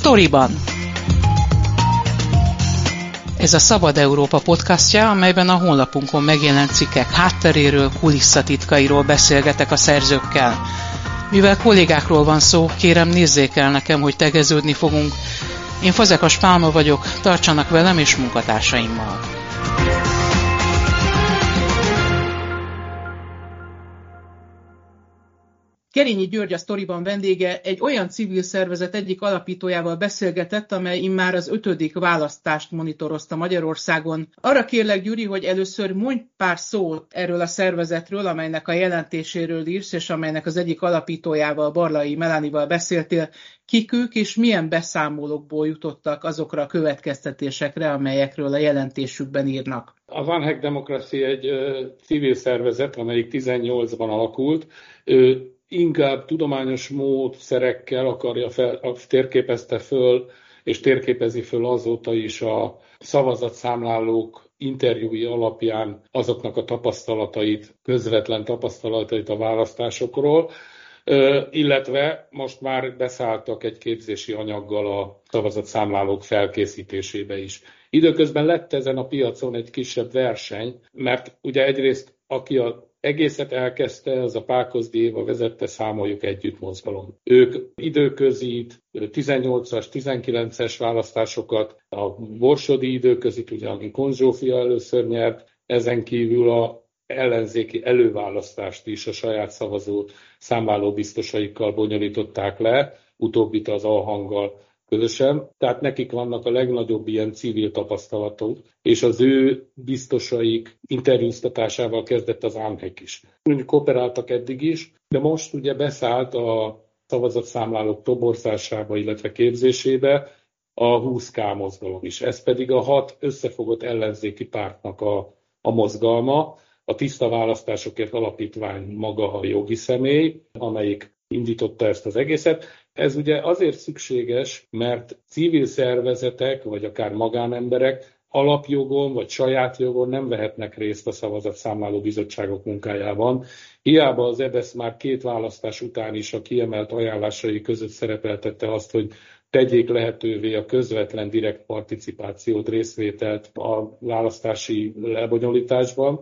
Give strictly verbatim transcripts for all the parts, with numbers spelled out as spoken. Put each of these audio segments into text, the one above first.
Sztoriban. Ez a Szabad Európa podcastja, amelyben a honlapunkon megjelent cikkek hátteréről, kulisszatitkairól beszélgetek a szerzőkkel. Mivel kollégákról van szó, kérem nézzék el nekem, hogy tegeződni fogunk. Én Fazekas Pál vagyok, tartsanak velem és munkatársaimmal. Gerényi György a Sztoriban vendége egy olyan civil szervezet egyik alapítójával beszélgetett, amely immár az ötödik választást monitorozta Magyarországon. Arra kérlek, Gyuri, hogy először mondj pár szót erről a szervezetről, amelynek a jelentéséről írsz, és amelynek az egyik alapítójával, Barlai Melanival beszéltél. Kik ők, és milyen beszámolókból jutottak azokra a következtetésekre, amelyekről a jelentésükben írnak? Az Unhack Democracy egy civil szervezet, amelyik tizennyolcban alakult. Ő inkább tudományos módszerekkel akarja fel, térképezte föl, és térképezi föl azóta is a szavazatszámlálók interjúi alapján azoknak a tapasztalatait, közvetlen tapasztalatait a választásokról, illetve most már beszálltak egy képzési anyaggal a szavazatszámlálók felkészítésébe is. Időközben lett ezen a piacon egy kisebb verseny, mert ugye egyrészt aki a egészet elkezdte, az a Pákozdi Éva vezette Számoljuk Együtt mozgalom. Ők időközít, tizennyolcas, tizenkilences választásokat, a borsodi időközít, ugye, aki Konzsófia először nyert, ezen kívül a ellenzéki előválasztást is a saját szavazó számláló biztosaikkal bonyolították le, utóbbit az Alhanggal közösen. Tehát nekik vannak a legnagyobb ilyen civil tapasztalatok, és az ő biztosaik interjúztatásával kezdett az Unhack is. Úgy kooperáltak eddig is, de most ugye beszállt a szavazatszámlálók toborzásába, illetve képzésébe a húsz ká mozgalom is. Ez pedig a hat összefogott ellenzéki pártnak a, a mozgalma, a Tiszta Választásokért Alapítvány maga a jogi személy, amelyik indította ezt az egészet. Ez ugye azért szükséges, mert civil szervezetek, vagy akár magánemberek alapjogon, vagy saját jogon nem vehetnek részt a szavazatszámláló bizottságok munkájában. Hiába az EDESZ már két választás után is a kiemelt ajánlásai között szerepeltette azt, hogy tegyék lehetővé a közvetlen direkt participációt, részvételt a választási lebonyolításban.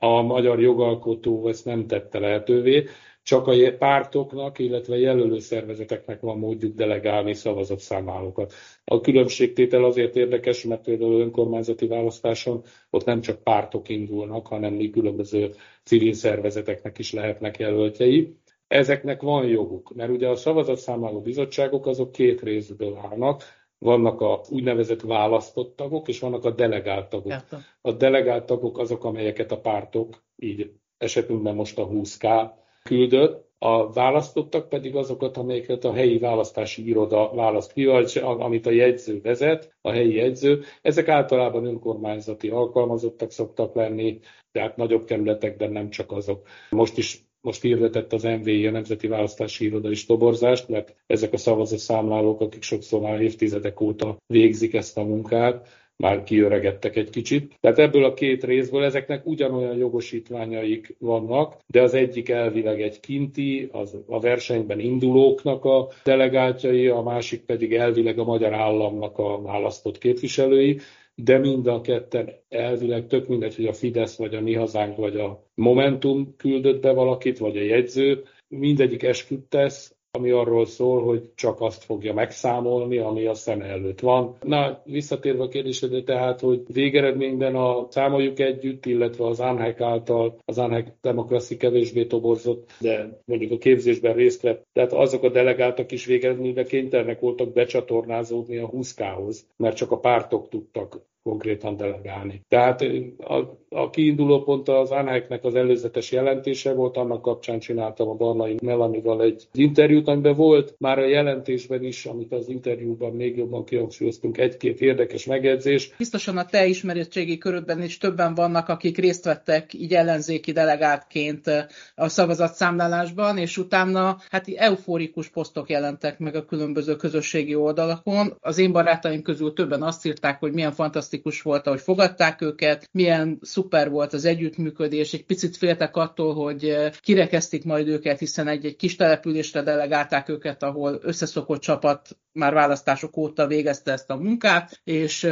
A magyar jogalkotó ezt nem tette lehetővé. Csak a pártoknak, illetve jelölő szervezeteknek van módjuk delegálni szavazatszámlálókat. A különbségtétel azért érdekes, mert például önkormányzati választáson ott nem csak pártok indulnak, hanem még különböző civil szervezeteknek is lehetnek jelöltjei. Ezeknek van joguk, mert ugye a szavazatszámláló bizottságok azok két részből állnak. Vannak a úgynevezett választott tagok, és vannak a delegált tagok. A delegált tagok azok, amelyeket a pártok, így esetünkben most a húsz ká, küldött, a választottak pedig azokat, amelyeket a helyi választási iroda választ ki, vagy amit a jegyző vezet, a helyi jegyző. Ezek általában önkormányzati alkalmazottak szoktak lenni, tehát nagyobb kerületekben nem csak azok. Most is most hirdetett az en vé i, a Nemzeti Választási Iroda is toborzást, mert ezek a szavazatszámlálók, akik sokszor már évtizedek óta végzik ezt a munkát, már kiöregedtek egy kicsit. Tehát ebből a két részből ezeknek ugyanolyan jogosítványaik vannak, de az egyik elvileg egy kinti, az a versenyben indulóknak a delegáltjai, a másik pedig elvileg a magyar államnak a választott képviselői, de mind a ketten elvileg tök mindegy, hogy a Fidesz, vagy a Mi Hazánk, vagy a Momentum küldött be valakit, vagy a jegyző, mindegyik esküt tesz, ami arról szól, hogy csak azt fogja megszámolni, ami a szem előtt van. Na, visszatérve a kérdésedre tehát, hogy végeredményben a Számoljuk Együtt, illetve az Unhack által, az Unhack Democracy kevésbé toborzott, de mondjuk a képzésben részt vett. Tehát azok a delegáltak is végeredményben kénytelenek voltak becsatornázódni a húsz kához, mert csak a pártok tudtak konkrétan delegálni. Tehát a, a kiinduló pont az Unhacknek az előzetes jelentése volt, annak kapcsán csináltam a Barlai Melanival egy interjút, amiben volt már a jelentésben is, amit az interjúban még jobban kihangsúlyoztunk, egy-két érdekes megjegyzés. Biztosan a te ismeretségi körödben is többen vannak, akik részt vettek így ellenzéki delegáltként a szavazatszámlálásban, és utána hát euforikus posztok jelentek meg a különböző közösségi oldalakon. Az én barátaim közül többen azt írták, hogy milyen fantasztikus fantasztikus volt, ahogy fogadták őket, milyen szuper volt az együttműködés, egy picit féltek attól, hogy kirekeztik majd őket, hiszen egy-egy kis településre delegálták őket, ahol összeszokott csapat már választások óta végezte ezt a munkát, és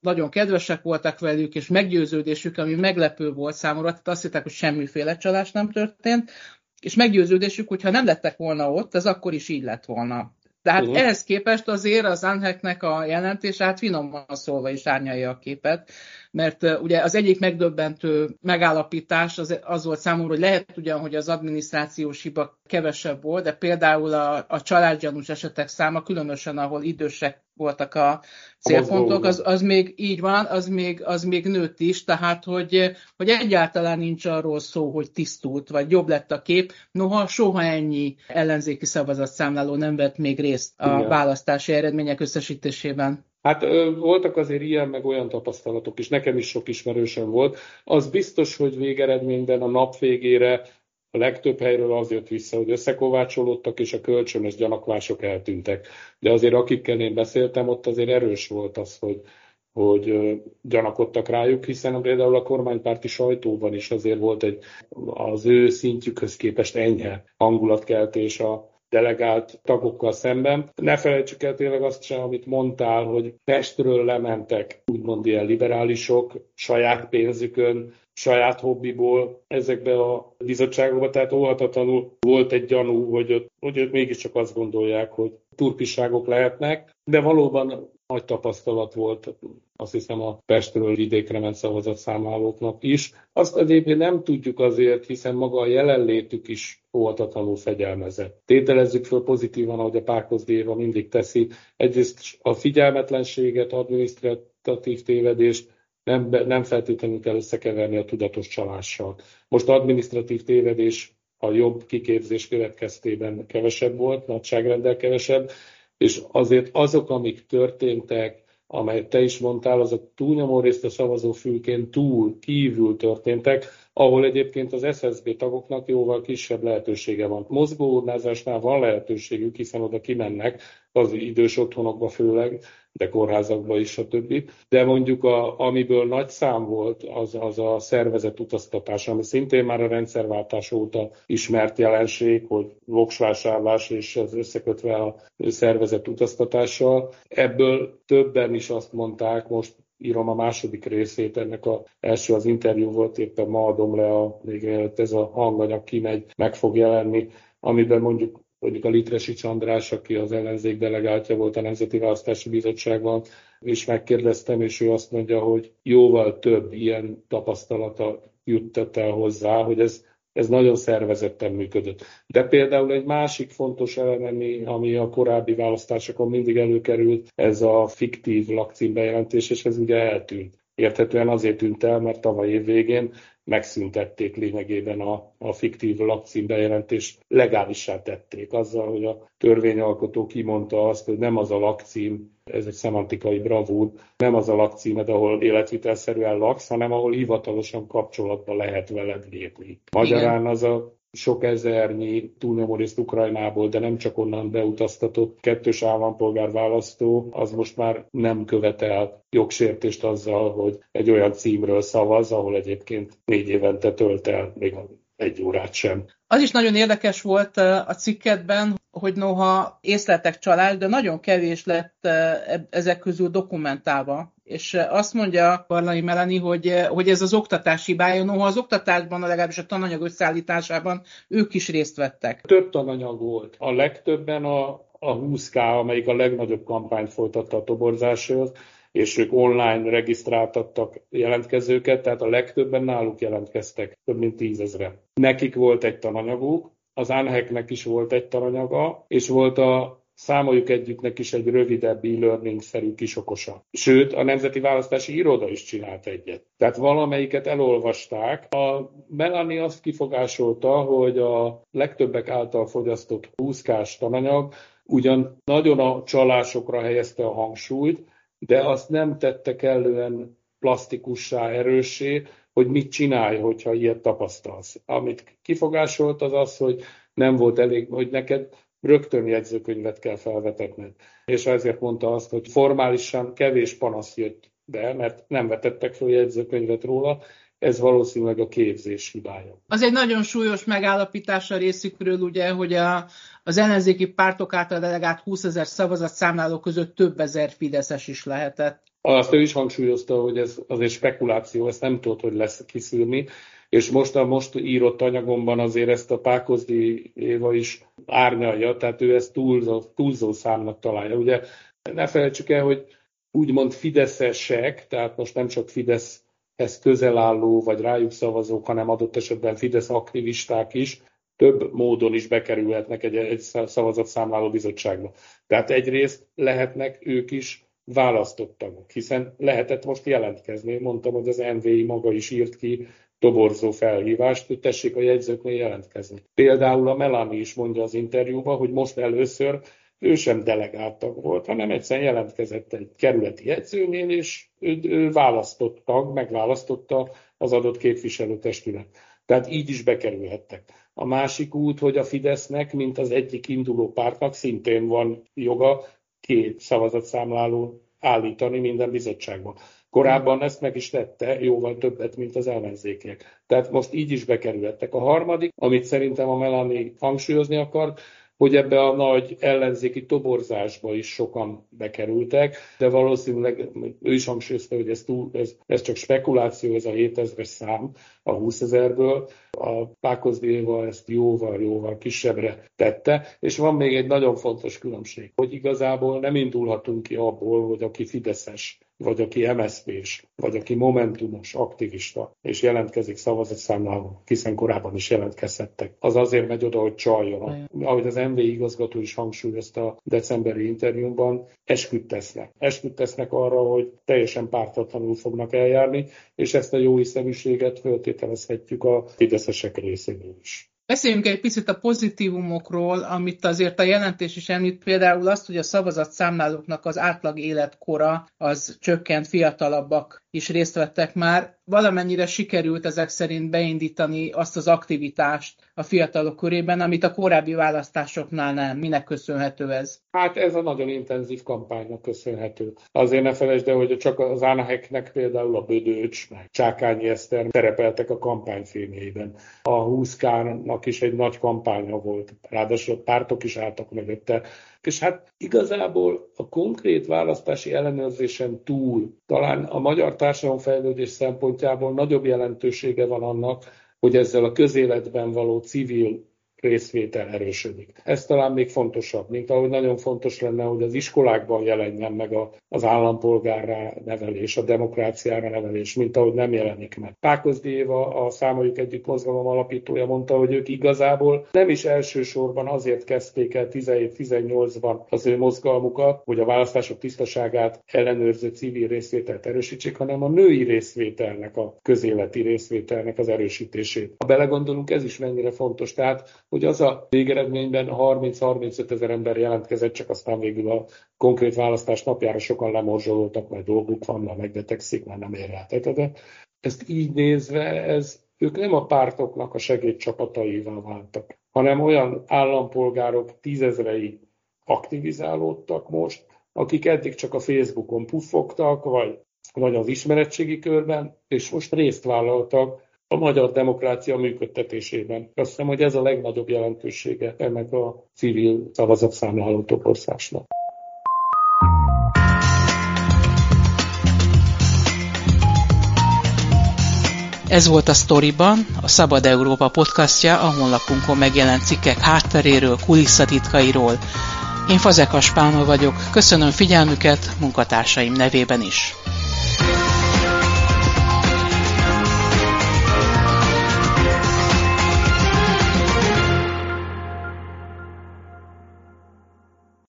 nagyon kedvesek voltak velük, és meggyőződésük, ami meglepő volt számomra, tehát azt hitták, hogy semmiféle csalás nem történt, és meggyőződésük, hogyha nem lettek volna ott, ez akkor is így lett volna. De hát uh-huh. ehhez képest azért az Unhacknek a jelentése, hát finoman szólva is árnyalja a képet, mert uh, ugye az egyik megdöbbentő megállapítás az, az volt számomra, hogy lehet ugyan, hogy az adminisztrációs hiba kevesebb volt, de például a, a családgyanús esetek száma, különösen ahol idősek voltak a célpontok, az, az még így van, az még, az még nőtt is, tehát hogy, hogy egyáltalán nincs arról szó, hogy tisztult, vagy jobb lett a kép, noha soha ennyi ellenzéki szavazatszámláló nem vett még részt a Igen. választási eredmények összesítésében. Hát voltak azért ilyen, meg olyan tapasztalatok is, nekem is sok ismerősöm volt. Az biztos, hogy végeredményben a nap végére a legtöbb helyről az jött vissza, hogy összekovácsolódtak, és a kölcsönös gyanakvások eltűntek. De azért akikkel én beszéltem, ott azért erős volt az, hogy, hogy gyanakodtak rájuk, hiszen például a kormánypárti sajtóban is azért volt egy az ő szintjükhöz képest enyhe hangulatkeltés a delegált tagokkal szemben. Ne felejtsük el tényleg azt sem, amit mondtál, hogy Pestről lementek, úgymond ilyen liberálisok, saját pénzükön, saját hobbiból ezekbe a bizottságokba, tehát óhatatlanul volt egy gyanú, hogy ott, hogy ott mégiscsak azt gondolják, hogy turpiságok lehetnek, de valóban nagy tapasztalat volt, azt hiszem, a Pestről vidékre ment szavazatszámlálóknak is. Azt egyébként nem tudjuk azért, hiszen maga a jelenlétük is óhatatlanul fegyelmezett. Tételezzük föl pozitívan, ahogy a Pákozdi Éva mindig teszi. Egyrészt a figyelmetlenséget, adminisztratív tévedést, Nem, nem feltétlenül kell összekeverni a tudatos csalással. Most adminisztratív tévedés a jobb kiképzés következtében kevesebb volt, nagyságrenddel kevesebb, és azért azok, amik történtek, amelyet te is mondtál, azok túlnyomó részt a szavazófülkén túl, kívül történtek, ahol egyébként az es es bé tagoknak jóval kisebb lehetősége van. Mozgóurnázásnál van lehetőségük, hiszen oda kimennek, az idős otthonokba főleg, de kórházakba is, a többi. De mondjuk, a, amiből nagy szám volt, az, az a szervezett utaztatás, ami szintén már a rendszerváltás óta ismert jelenség, hogy voksvásárlás és ez összekötve a szervezett utaztatással. Ebből többen is azt mondták, most írom a második részét, ennek az első az interjú volt, éppen ma adom le, a, még előtt ez a hanganyag kimegy, meg fog jelenni, amiben mondjuk, mondjuk a Litresics András, aki az ellenzék delegáltja volt a Nemzeti Választási Bizottságban, és megkérdeztem, és ő azt mondja, hogy jóval több ilyen tapasztalata juttatta el hozzá, hogy ez, ez nagyon szervezetten működött. De például egy másik fontos elem, ami a korábbi választásokon mindig előkerült, ez a fiktív lakcímbejelentés, és ez ugye eltűnt. Érthetően azért tűnt el, mert tavaly év végén megszüntették lényegében a, a fiktív lakcímbejelentést, legálissá tették azzal, hogy a törvényalkotó kimondta azt, hogy nem az a lakcím, ez egy szemantikai bravúr, nem az a lakcímed, ahol életvitelszerűen laksz, hanem ahol hivatalosan kapcsolatba lehet veled lépni. Magyarán az a sok ezernyi túlnyomó részt Ukrajnából, de nem csak onnan beutaztatott kettős állampolgárválasztó, az most már nem követel jogsértést azzal, hogy egy olyan címről szavaz, ahol egyébként négy évente tölt el még egy órát sem. Az is nagyon érdekes volt a cikketben, hogy noha észleltek család, de nagyon kevés lett ezek közül dokumentálva. És azt mondja Barlai Melania, hogy, hogy ez az oktatás hibája, noha az oktatásban, legalábbis a tananyag összeállításában ők is részt vettek. Több tananyag volt. A legtöbben a, a húsz ká, amelyik a legnagyobb kampányt folytatta a toborzáshoz, és ők online regisztráltattak jelentkezőket, tehát a legtöbben náluk jelentkeztek, több mint tízezre. Nekik volt egy tananyaguk, az Unhacknek is volt egy tananyaga, és volt a Számoljuk Együttnek is egy rövidebb e-learning-szerű kisokosa. Sőt, a Nemzeti Választási Iroda is csinált egyet. Tehát valamelyiket elolvasták. A Melania azt kifogásolta, hogy a legtöbbek által fogyasztott húsz kás tananyag ugyan nagyon a csalásokra helyezte a hangsúlyt, de azt nem tette kellően plastikussá, erőssé, hogy mit csinálj, hogyha ilyet tapasztalsz. Amit kifogásolt, az az, hogy nem volt elég, hogy neked rögtön jegyzőkönyvet kell felvetetned. És ezért mondta azt, hogy formálisan kevés panasz jött de mert nem vetettek fel jegyzőkönyvet róla, ez valószínűleg a képzés hibája. Az egy nagyon súlyos megállapítás a részükről, ugye, hogy a, az ellenzéki pártok által delegált húszezer szavazatszámláló között több ezer fideszes is lehetett. Azt ő is hangsúlyozta, hogy ez azért spekuláció, ezt nem tudod, hogy lesz kiszűrni, és most a most írott anyagomban azért ezt a Pákozdi Éva is árnyalja, tehát ő ezt túlzó, túlzó számnak találja. Ugye ne felejtsük el, hogy úgymond fideszesek, tehát most nem csak Fideszhez közel álló, vagy rájuk szavazók, hanem adott esetben Fidesz aktivisták is több módon is bekerülhetnek egy, egy szavazatszámláló bizottságba. Tehát egyrészt lehetnek ők is választott tagok, hiszen lehetett most jelentkezni. Mondtam, hogy az en vé i maga is írt ki toborzó felhívást, hogy tessék a jegyzőknél jelentkezni. Például a Melania is mondja az interjúban, hogy most először ő sem delegált tag volt, hanem egyszerűen jelentkezett egy kerületi jegyzőnél, és ő, ő választott tag, megválasztotta az adott képviselőtestület. Tehát így is bekerülhettek. A másik út, hogy a Fidesznek, mint az egyik induló pártnak szintén van joga két szavazatszámláló állítani minden bizottságban. Korábban ezt meg is tette, jóval többet, mint az ellenzékiek. Tehát most így is bekerülhettek. A harmadik, amit szerintem a Melania hangsúlyozni akar, hogy ebbe a nagy ellenzéki toborzásba is sokan bekerültek, de valószínűleg ő is hangsúlyozta, hogy ez, túl, ez, ez csak spekuláció, ez a hétezres szám a húszezerből. A Pákozdi Éva ezt jóval-jóval kisebbre tette, és van még egy nagyon fontos különbség, hogy igazából nem indulhatunk ki abból, hogy aki fideszes, vagy aki em es zé pés, vagy aki momentumos aktivista, és jelentkezik szavazatszámláló, hiszen korábban is jelentkezhettek. Az azért megy oda, hogy csaljon. Ahogy az en vé i igazgató is hangsúlyozta a decemberi interjúmban, esküt tesznek. Esküt tesznek arra, hogy teljesen pártatlanul fognak eljárni, és ezt a jó hiszeműséget föltételezhetjük a fideszesek részéről is. Beszéljünk egy picit a pozitívumokról, amit azért a jelentés is említ, például azt, hogy a szavazatszámlálóknak az átlag életkora az csökkent, fiatalabbak is részt vettek már. Valamennyire sikerült ezek szerint beindítani azt az aktivitást a fiatalok körében, amit a korábbi választásoknál nem. Minek köszönhető ez? Hát ez a nagyon intenzív kampánynak köszönhető. Azért ne felejtsd el, hogy csak az Unhacknek például a Bödőcs, meg Csákányi Eszter szerepeltek a kampányfilmjében. A húsz kának is egy nagy kampánya volt, ráadásul a pártok is álltak mögötte. És hát igazából a konkrét választási ellenőrzésen túl talán a magyar társadalomfejlődés szempontjából nagyobb jelentősége van annak, hogy ezzel a közéletben való civil részvétel erősödik. Ez talán még fontosabb, mint ahogy nagyon fontos lenne, hogy az iskolákban jelenjen meg az állampolgárra nevelés, a demokráciára nevelés, mint ahogy nem jelenik meg. Pákozdi Éva, a Számoljuk Együtt mozgalom alapítója mondta, hogy ők igazából nem is elsősorban azért kezdték el tizenhét-tizennyolcban az ő mozgalmukat, hogy a választások tisztaságát ellenőrző civil részvételt erősítsék, hanem a női részvételnek, a közéleti részvételnek az erősítését. Ha belegondolunk, ez is mennyire fontos. Tehát hogy az a végeredményben harminc-harmincöt ezer ember jelentkezett, csak aztán végül a konkrét választás napjára sokan lemorzsolódtak, mert dolguk van, mert megbetegszik, mert nem érhetek. De ezt így nézve, ez, ők nem a pártoknak a segédcsapataivá váltak, hanem olyan állampolgárok tízezrei aktivizálódtak most, akik eddig csak a Facebookon puffogtak, vagy, vagy az ismeretségi körben, és most részt vállaltak a magyar demokrácia működtetésében. Azt hiszem, hogy ez a legnagyobb jelentősége ennek a civil szavazatszámláló toborzásnak. Ez volt a Sztoriban, a Szabad Európa podcastja, a honlapunkon megjelent cikkek hátteréről, kulisszatitkairól. Én Fazekas Pál vagyok, köszönöm figyelmüket munkatársaim nevében is.